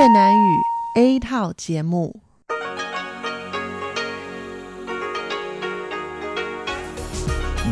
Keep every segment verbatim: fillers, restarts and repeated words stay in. Việt Nam ngữ A Thảo节目.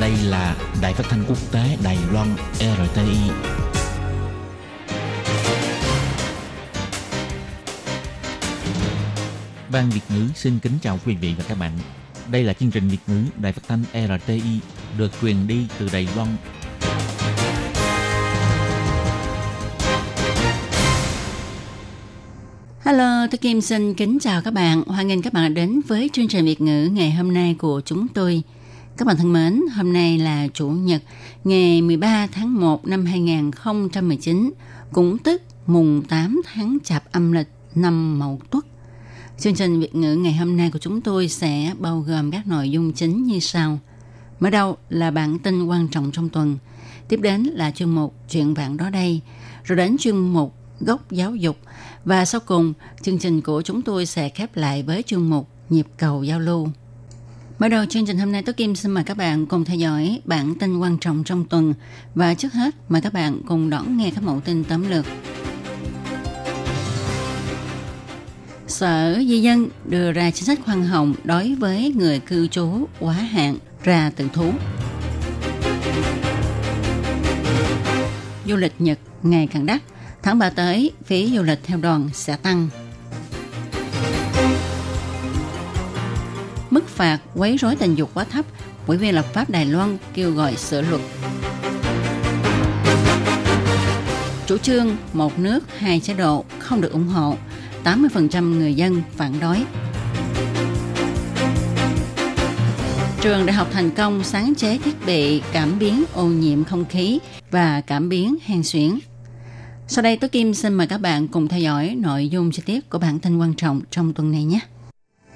Đây là Đài Phát thanh Quốc tế Đài Loan rờ tê i. Ban Việt ngữ xin kính chào quý vị và các bạn. Đây là chương trình Việt ngữ Đài Phát thanh rờ tê i được truyền đi từ Đài Loan. Hello, tôi Kim xin kính chào các bạn. Hoan nghênh các bạn đến với chương trình Việt ngữ ngày hôm nay của chúng tôi. Các bạn thân mến, hôm nay là Chủ nhật, ngày mười ba tháng một năm hai nghìn không trăm mười chín, cũng tức mùng tám tháng Chạp âm lịch năm Mậu Tuất. Chương trình Việt ngữ ngày hôm nay của chúng tôi sẽ bao gồm các nội dung chính như sau. Mở đầu là bản tin quan trọng trong tuần, tiếp đến là chuyên mục Chuyện vạn đó đây, rồi đến chuyên mục Góc giáo dục, và sau cùng chương trình của chúng tôi sẽ khép lại với chuyên mục Nhịp cầu giao lưu. Mở đầu chương trình hôm nay, Tố Kim xin mời các bạn cùng theo dõi bản tin quan trọng trong tuần, và trước hết mời các bạn cùng đón nghe các mẫu tin tóm lược. Sở Di dân đưa ra chính sách khoan hồng đối với người cư trú quá hạn ra tự thú. Du lịch Nhật ngày càng đắt, tháng ba tới phí du lịch theo đoàn sẽ tăng. Mức phạt quấy rối tình dục quá thấp, Ủy viên lập pháp Đài Loan kêu gọi sửa luật. Chủ trương một nước hai chế độ không được ủng hộ, tám mươi phần trăm người dân phản đối. Trường Đại học Thành Công sáng chế thiết bị cảm biến ô nhiễm không khí và cảm biến hen suyễn. Sau đây, Tố Kim xin mời các bạn cùng theo dõi nội dung chi tiết của bản tin quan trọng trong tuần này nhé.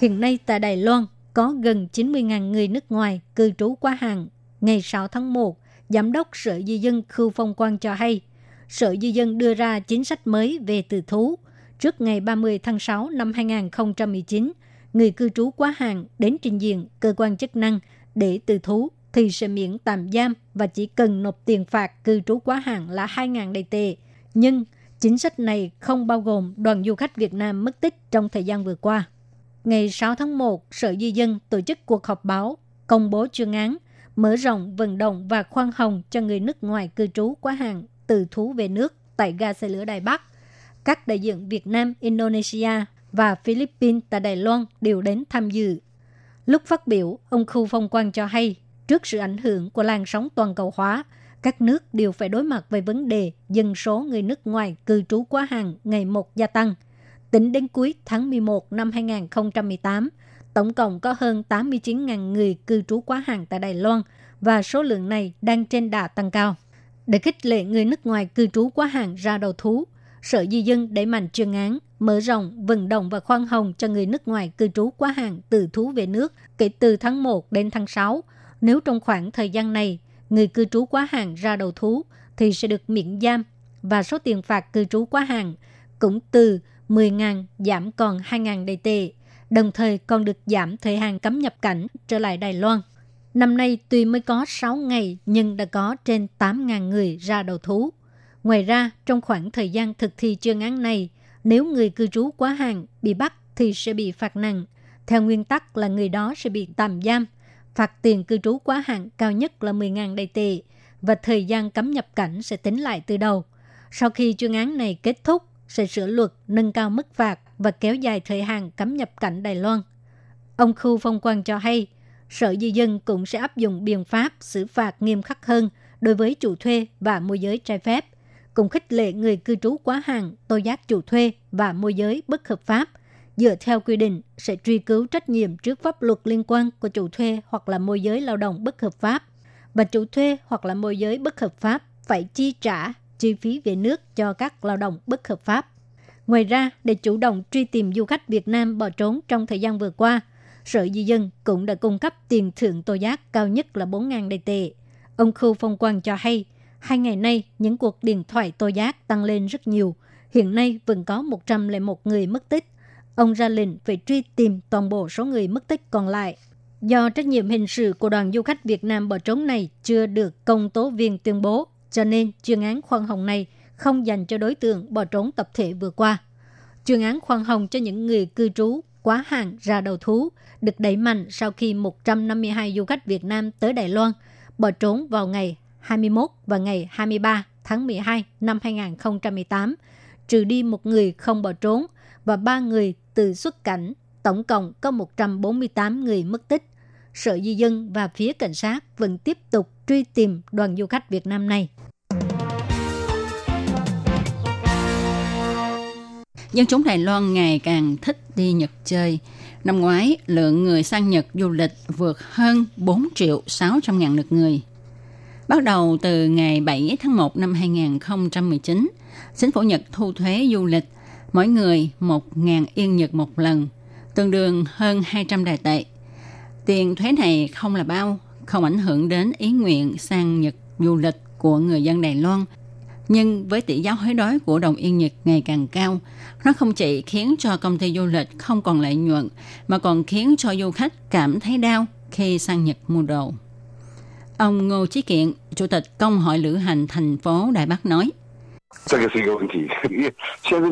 Hiện nay tại Đài Loan có gần chín mươi nghìn người nước ngoài cư trú quá hạn. Ngày sáu tháng một, Giám đốc Sở Di dân Khu Phong Quang cho hay, Sở Di dân đưa ra chính sách mới về tự thú. Trước ngày ba mươi tháng sáu năm hai nghìn không trăm mười chín, người cư trú quá hạn đến trình diện cơ quan chức năng để tự thú thì sẽ miễn tạm giam và chỉ cần nộp tiền phạt cư trú quá hạn là hai nghìn đài tệ. Nhưng chính sách này không bao gồm đoàn du khách Việt Nam mất tích trong thời gian vừa qua. Ngày sáu tháng một, Sở Di dân tổ chức cuộc họp báo, công bố chương án, mở rộng vận động và khoan hồng cho người nước ngoài cư trú quá hạn tự thú về nước tại ga xe lửa Đài Bắc. Các đại diện Việt Nam, Indonesia và Philippines tại Đài Loan đều đến tham dự. Lúc phát biểu, ông Khu Phong Quang cho hay, trước sự ảnh hưởng của làn sóng toàn cầu hóa, các nước đều phải đối mặt với vấn đề dân số người nước ngoài cư trú quá hạn ngày một gia tăng. Tính đến cuối tháng mười một năm hai nghìn không trăm mười tám, tổng cộng có hơn tám mươi chín nghìn người cư trú quá hạn tại Đài Loan và số lượng này đang trên đà tăng cao. Để khích lệ người nước ngoài cư trú quá hạn ra đầu thú, Sở Di dân đẩy mạnh chuyên án, mở rộng, vận động và khoan hồng cho người nước ngoài cư trú quá hạn tự thú về nước kể từ tháng một đến tháng sáu. Nếu trong khoảng thời gian này, người cư trú quá hạn ra đầu thú thì sẽ được miễn giam và số tiền phạt cư trú quá hạn cũng từ mười nghìn giảm còn hai nghìn đài tệ, đồng thời còn được giảm thời hạn cấm nhập cảnh trở lại Đài Loan. Năm nay tuy mới có sáu ngày nhưng đã có trên tám nghìn người ra đầu thú. Ngoài ra, trong khoảng thời gian thực thi chương án này, nếu người cư trú quá hạn bị bắt thì sẽ bị phạt nặng. Theo nguyên tắc là người đó sẽ bị tạm giam, phạt tiền cư trú quá hạn cao nhất là mười nghìn đài tệ và thời gian cấm nhập cảnh sẽ tính lại từ đầu. Sau khi chương án này kết thúc, sẽ sửa luật nâng cao mức phạt và kéo dài thời hạn cấm nhập cảnh Đài Loan. Ông Khu Phong Quang cho hay, Sở Di dân cũng sẽ áp dụng biện pháp xử phạt nghiêm khắc hơn đối với chủ thuê và môi giới trái phép, cùng khích lệ người cư trú quá hạn tố giác chủ thuê và môi giới bất hợp pháp. Dựa theo quy định, sẽ truy cứu trách nhiệm trước pháp luật liên quan của chủ thuê hoặc là môi giới lao động bất hợp pháp, và chủ thuê hoặc là môi giới bất hợp pháp phải chi trả chi phí về nước cho các lao động bất hợp pháp. Ngoài ra, để chủ động truy tìm du khách Việt Nam bỏ trốn trong thời gian vừa qua, Sở Di dân cũng đã cung cấp tiền thưởng tố giác cao nhất là bốn nghìn đài tệ. Ông Khu Phong Quang cho hay, hai ngày nay, những cuộc điện thoại tố giác tăng lên rất nhiều. Hiện nay vẫn có một trăm lẻ một người mất tích. Ông ra lệnh phải truy tìm toàn bộ số người mất tích còn lại. Do trách nhiệm hình sự của đoàn du khách Việt Nam bỏ trốn này chưa được công tố viên tuyên bố, cho nên chuyên án khoan hồng này không dành cho đối tượng bỏ trốn tập thể vừa qua. Trường án khoan hồng cho những người cư trú quá hạn ra đầu thú được đẩy mạnh sau khi một trăm năm mươi hai du khách Việt Nam tới Đài Loan bỏ trốn vào ngày hai mươi mốt và ngày hai mươi ba tháng mười hai năm hai không một tám, trừ đi một người không bỏ trốn và ba người từ xuất cảnh, tổng cộng có một trăm bốn mươi tám người mất tích. Sở Di dân và phía cảnh sát vẫn tiếp tục truy tìm đoàn du khách Việt Nam này. Dân chúng Đài Loan ngày càng thích đi Nhật chơi. Năm ngoái, lượng người sang Nhật du lịch vượt hơn bốn triệu sáu trăm ngàn lượt người. Bắt đầu từ ngày bảy tháng một năm hai không một chín, chính phủ Nhật thu thuế du lịch mỗi người một nghìn yên Nhật một lần, tương đương hơn hai trăm đài tệ. Tiền thuế này không là bao, không ảnh hưởng đến ý nguyện sang Nhật du lịch của người dân Đài Loan. Nhưng với tỷ giá hối đoái của đồng yên Nhật ngày càng cao, nó không chỉ khiến cho công ty du lịch không còn lợi nhuận, mà còn khiến cho du khách cảm thấy đau khi sang Nhật mua đồ. Ông Ngô Chí Kiện, Chủ tịch Công hội Lữ hành thành phố Đài Bắc nói, đây là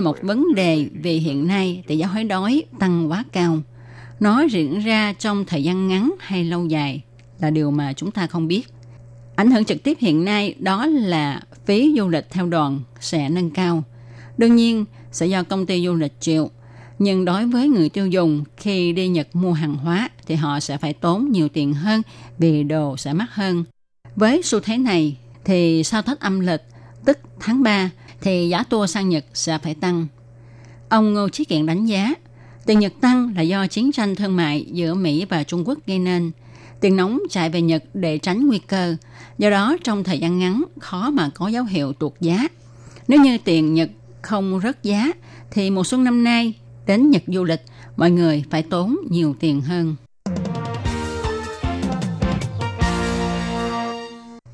một vấn đề vì hiện nay tỷ giá hối đoái tăng quá cao. Nó diễn ra trong thời gian ngắn hay lâu dài là điều mà chúng ta không biết. Ảnh hưởng trực tiếp hiện nay đó là phí du lịch theo đoàn sẽ nâng cao. Đương nhiên sẽ do công ty du lịch chịu, nhưng đối với người tiêu dùng khi đi Nhật mua hàng hóa thì họ sẽ phải tốn nhiều tiền hơn vì đồ sẽ mắc hơn. Với xu thế này thì sau Tết âm lịch, tức tháng ba, thì giá tour sang Nhật sẽ phải tăng. Ông Ngô Chí Kiện đánh giá, tiền Nhật tăng là do chiến tranh thương mại giữa Mỹ và Trung Quốc gây nên. Tiền nóng chạy về Nhật để tránh nguy cơ, do đó trong thời gian ngắn khó mà có dấu hiệu tuột giá. Nếu như tiền Nhật không rớt giá, thì mùa xuân năm nay đến Nhật du lịch, mọi người phải tốn nhiều tiền hơn.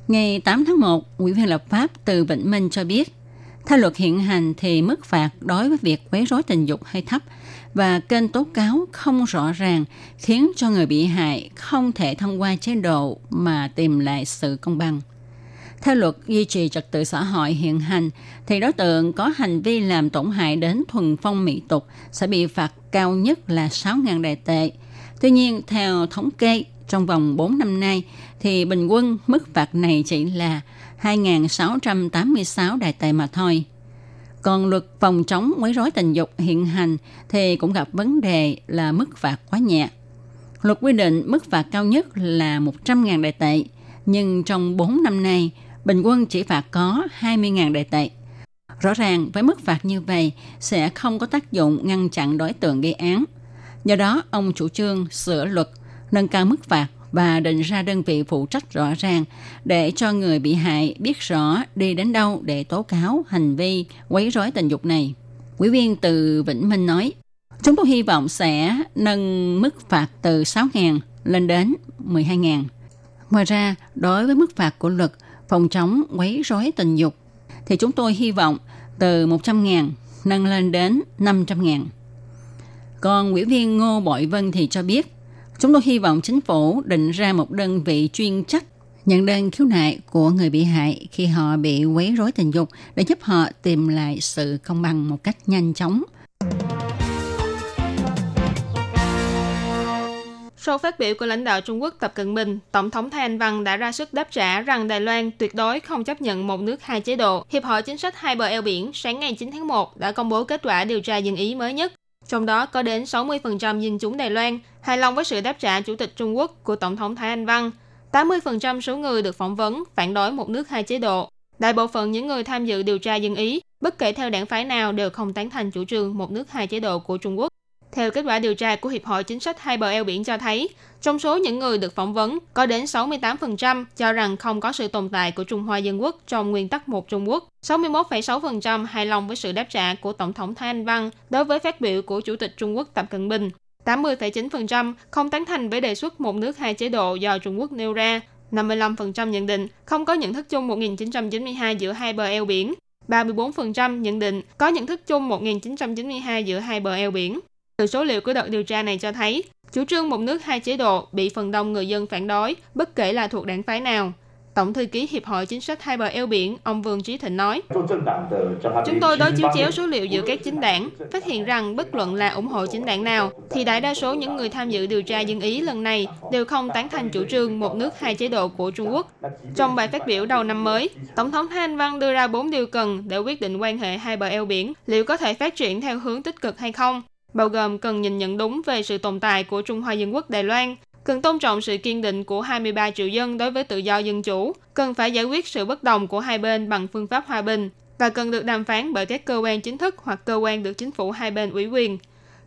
Ngày tám tháng một, Ủy viên lập pháp Từ Vĩnh Minh cho biết, theo luật hiện hành thì mức phạt đối với việc quấy rối tình dục hơi thấp và kênh tố cáo không rõ ràng khiến cho người bị hại không thể thông qua chế độ mà tìm lại sự công bằng. Theo luật duy trì trật tự xã hội hiện hành, thì đối tượng có hành vi làm tổn hại đến thuần phong mỹ tục sẽ bị phạt cao nhất là sáu nghìn đài tệ. Tuy nhiên, theo thống kê, trong vòng bốn năm nay, thì bình quân mức phạt này chỉ là hai nghìn sáu trăm tám mươi sáu đài tệ mà thôi. Còn luật phòng chống quấy rối tình dục hiện hành thì cũng gặp vấn đề là mức phạt quá nhẹ. Luật quy định mức phạt cao nhất là một trăm nghìn đài tệ, nhưng trong bốn năm nay, bình quân chỉ phạt có hai mươi nghìn đài tệ. Rõ ràng với mức phạt như vậy sẽ không có tác dụng ngăn chặn đối tượng gây án. Do đó, ông chủ trương sửa luật, nâng cao mức phạt và định ra đơn vị phụ trách rõ ràng để cho người bị hại biết rõ đi đến đâu để tố cáo hành vi quấy rối tình dục này. Ủy viên Từ Vĩnh Minh nói, chúng tôi hy vọng sẽ nâng mức phạt từ sáu nghìn lên đến mười hai nghìn. Ngoài ra, đối với mức phạt của luật phòng chống quấy rối tình dục, thì chúng tôi hy vọng từ một trăm nghìn nâng lên đến năm trăm nghìn. Còn Ủy viên Ngô Bội Vân thì cho biết, chúng tôi hy vọng chính phủ định ra một đơn vị chuyên trách nhận đơn khiếu nại của người bị hại khi họ bị quấy rối tình dục để giúp họ tìm lại sự công bằng một cách nhanh chóng. Sau phát biểu của lãnh đạo Trung Quốc Tập Cận Bình, Tổng thống Thái Anh Văn đã ra sức đáp trả rằng Đài Loan tuyệt đối không chấp nhận một nước hai chế độ. Hiệp hội chính sách Hai Bờ Eo Biển sáng ngày chín tháng một đã công bố kết quả điều tra dân ý mới nhất. Trong đó có đến sáu mươi phần trăm dân chúng Đài Loan hài lòng với sự đáp trả Chủ tịch Trung Quốc của Tổng thống Thái Anh Văn. tám mươi phần trăm số người được phỏng vấn phản đối một nước hai chế độ. Đại bộ phận những người tham dự điều tra dân ý, bất kể theo đảng phái nào đều không tán thành chủ trương một nước hai chế độ của Trung Quốc. Theo kết quả điều tra của Hiệp hội chính sách Hai Bờ Eo Biển cho thấy, trong số những người được phỏng vấn, có đến sáu mươi tám phần trăm cho rằng không có sự tồn tại của Trung Hoa Dân Quốc trong nguyên tắc một Trung Quốc, sáu mươi mốt phẩy sáu phần trăm hài lòng với sự đáp trả của Tổng thống Thái Anh Văn đối với phát biểu của Chủ tịch Trung Quốc Tập Cận Bình, tám mươi phẩy chín phần trăm không tán thành với đề xuất một nước hai chế độ do Trung Quốc nêu ra, năm mươi lăm phần trăm nhận định không có nhận thức chung một nghìn chín trăm chín mươi hai giữa hai bờ eo biển, ba mươi bốn phần trăm nhận định có nhận thức chung một nghìn chín trăm chín mươi hai giữa hai bờ eo biển. Từ số liệu của đợt điều tra này cho thấy, chủ trương một nước hai chế độ bị phần đông người dân phản đối, bất kể là thuộc đảng phái nào. Tổng thư ký Hiệp hội chính sách Hai Bờ Eo Biển, ông Vương Chí Thịnh nói, chúng tôi đối chiếu chéo số liệu giữa các chính đảng, phát hiện rằng bất luận là ủng hộ chính đảng nào, thì đại đa số những người tham dự điều tra dân ý lần này đều không tán thành chủ trương một nước hai chế độ của Trung Quốc. Trong bài phát biểu đầu năm mới, Tổng thống Thái Anh Văn đưa ra bốn điều cần để quyết định quan hệ hai bờ eo biển liệu có thể phát triển theo hướng tích cực hay không, bao gồm cần nhìn nhận đúng về sự tồn tại của Trung Hoa Dân Quốc Đài Loan, cần tôn trọng sự kiên định của hai mươi ba triệu dân đối với tự do dân chủ, cần phải giải quyết sự bất đồng của hai bên bằng phương pháp hòa bình và cần được đàm phán bởi các cơ quan chính thức hoặc cơ quan được chính phủ hai bên ủy quyền.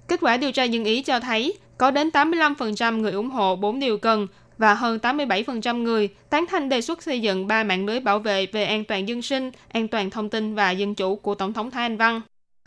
Kết quả điều tra dân ý cho thấy có đến tám mươi lăm phần trăm người ủng hộ bốn điều cần và hơn tám mươi bảy phần trăm người tán thành đề xuất xây dựng ba mạng lưới bảo vệ về an toàn dân sinh, an toàn thông tin và dân chủ của Tổng thống Thái Anh Văn.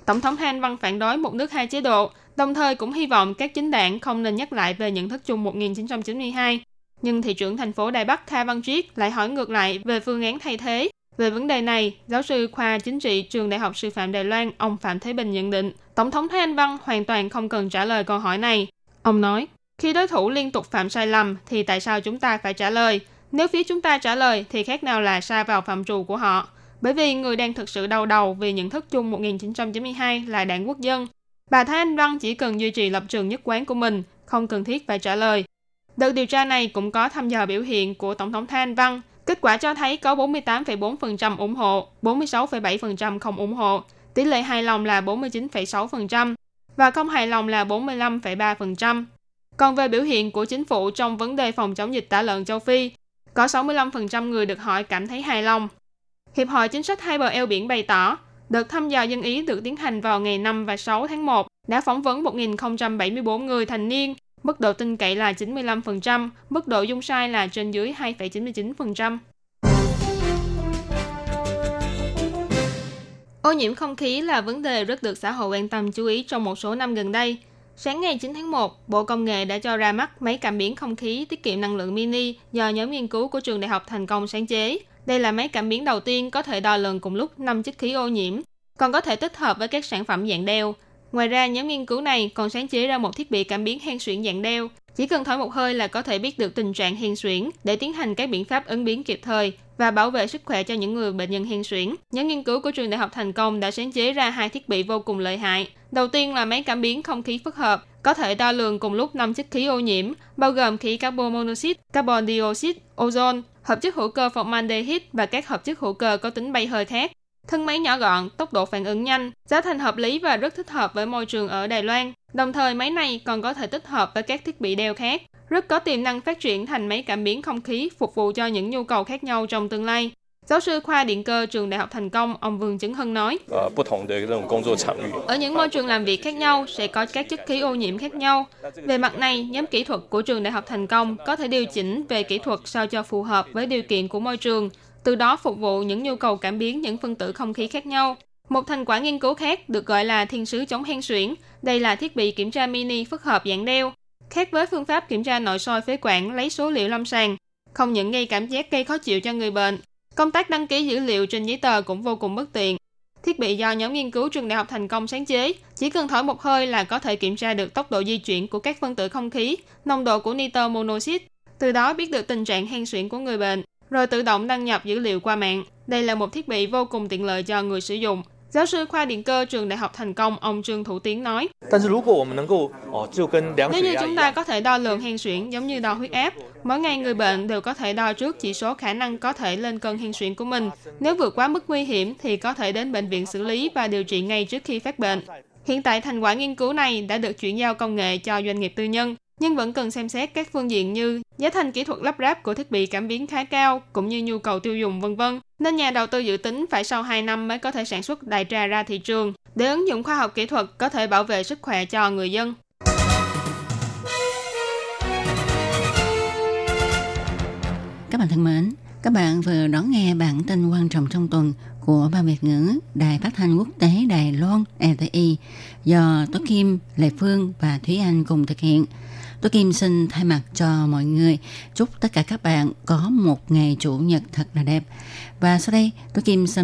Tổng thống Thái Anh Văn phản đối một nước hai chế độ, đồng thời cũng hy vọng các chính đảng không nên nhắc lại về nhận thức chung một nghìn chín trăm chín mươi hai. Nhưng thị trưởng thành phố Đài Bắc Kha Văn Triết lại hỏi ngược lại về phương án thay thế. Về vấn đề này, giáo sư khoa chính trị trường Đại học Sư phạm Đài Loan, ông Phạm Thế Bình nhận định, Tổng thống Thái Anh Văn hoàn toàn không cần trả lời câu hỏi này. Ông nói, khi đối thủ liên tục phạm sai lầm thì tại sao chúng ta phải trả lời? Nếu phía chúng ta trả lời thì khác nào là sa vào phạm trù của họ. Bởi vì người đang thực sự đau đầu vì nhận thức chung một nghìn chín trăm chín mươi hai là đảng quốc dân. Bà Thái Anh Văn chỉ cần duy trì lập trường nhất quán của mình, không cần thiết phải trả lời. Đợt điều tra này cũng có thăm dò biểu hiện của Tổng thống Thái Anh Văn. Kết quả cho thấy có bốn mươi tám phẩy bốn phần trăm ủng hộ, bốn mươi sáu phẩy bảy phần trăm không ủng hộ, tỷ lệ hài lòng là bốn mươi chín phẩy sáu phần trăm và không hài lòng là bốn mươi lăm phẩy ba phần trăm. Còn về biểu hiện của chính phủ trong vấn đề phòng chống dịch tả lợn châu Phi, có sáu mươi lăm phần trăm người được hỏi cảm thấy hài lòng. Hiệp hội chính sách Hai Bờ Eo Biển bày tỏ, đợt thăm dò dân ý được tiến hành vào ngày năm và sáu tháng một đã phỏng vấn một nghìn không trăm bảy mươi tư người thành niên, mức độ tin cậy là chín mươi lăm phần trăm, mức độ dung sai là trên dưới hai phẩy chín mươi chín phần trăm. Ô nhiễm không khí là vấn đề rất được xã hội quan tâm chú ý trong một số năm gần đây. Sáng ngày chín tháng một, Bộ Công nghệ đã cho ra mắt máy cảm biến không khí tiết kiệm năng lượng mini do nhóm nghiên cứu của trường Đại học Thành Công sáng chế. Đây là máy cảm biến đầu tiên có thể đo lường cùng lúc năm chất khí ô nhiễm, còn có thể tích hợp với các sản phẩm dạng đeo. Ngoài ra, nhóm nghiên cứu này còn sáng chế ra một thiết bị cảm biến hen suyễn dạng đeo. Chỉ cần thổi một hơi là có thể biết được tình trạng hen suyễn để tiến hành các biện pháp ứng biến kịp thời và bảo vệ sức khỏe cho những người bệnh nhân hen suyễn. Nhóm nghiên cứu của trường Đại học Thành Công đã sáng chế ra hai thiết bị vô cùng lợi hại. Đầu tiên là máy cảm biến không khí phức hợp, có thể đo lường cùng lúc năm chất khí ô nhiễm, bao gồm khí carbon monoxide, carbon dioxide, ozone, hợp chất hữu cơ formaldehyde và các hợp chất hữu cơ có tính bay hơi khác. Thân máy nhỏ gọn, tốc độ phản ứng nhanh, giá thành hợp lý và rất thích hợp với môi trường ở Đài Loan. Đồng thời, máy này còn có thể tích hợp với các thiết bị đeo khác, rất có tiềm năng phát triển thành máy cảm biến không khí phục vụ cho những nhu cầu khác nhau trong tương lai. Giáo sư khoa điện cơ trường Đại học Thành Công, ông Vương Chứng Hân nói, ở những môi trường làm việc khác nhau sẽ có các chất khí ô nhiễm khác nhau. Về mặt này, nhóm kỹ thuật của trường Đại học Thành Công có thể điều chỉnh về kỹ thuật sao cho phù hợp với điều kiện của môi trường, từ đó phục vụ những nhu cầu cảm biến những phân tử không khí khác nhau. Một thành quả nghiên cứu khác được gọi là thiên sứ chống hen suyễn. Đây là thiết bị kiểm tra mini phức hợp dạng đeo. Khác với phương pháp kiểm tra nội soi phế quản lấy số liệu lâm sàng, không những gây cảm giác gây khó chịu cho người bệnh, công tác đăng ký dữ liệu trên giấy tờ cũng vô cùng bất tiện. Thiết bị do nhóm nghiên cứu trường Đại học Thành Công sáng chế, chỉ cần thổi một hơi là có thể kiểm tra được tốc độ di chuyển của các phân tử không khí, nồng độ của nitơ monoxide, từ đó biết được tình trạng hen suyễn của người bệnh, rồi tự động đăng nhập dữ liệu qua mạng. Đây là một thiết bị vô cùng tiện lợi cho người sử dụng. Giáo sư khoa điện cơ trường Đại học Thành Công, ông Trương Thủ Tiến nói, nếu như chúng ta có thể đo lường hen suyễn giống như đo huyết áp, mỗi ngày người bệnh đều có thể đo trước chỉ số khả năng có thể lên cơn hen suyễn của mình. Nếu vượt quá mức nguy hiểm thì có thể đến bệnh viện xử lý và điều trị ngay trước khi phát bệnh. Hiện tại thành quả nghiên cứu này đã được chuyển giao công nghệ cho doanh nghiệp tư nhân, nhưng vẫn cần xem xét các phương diện như giá thành kỹ thuật lắp ráp của thiết bị cảm biến khá cao, cũng như nhu cầu tiêu dùng vân vân. Nên nhà đầu tư dự tính phải sau hai năm mới có thể sản xuất đại trà ra thị trường, để ứng dụng khoa học kỹ thuật có thể bảo vệ sức khỏe cho người dân. Các bạn thân mến, các bạn vừa đón nghe bản tin quan trọng trong tuần của Ban Việt ngữ Đài Phát thanh Quốc tế Đài Loan R T I do Tố Kim, Lê Phương và Thúy Anh cùng thực hiện. Tôi Kim xin thay mặt cho mọi người chúc tất cả các bạn có một ngày Chủ nhật thật là đẹp. Và sau đây, tôi Kim xin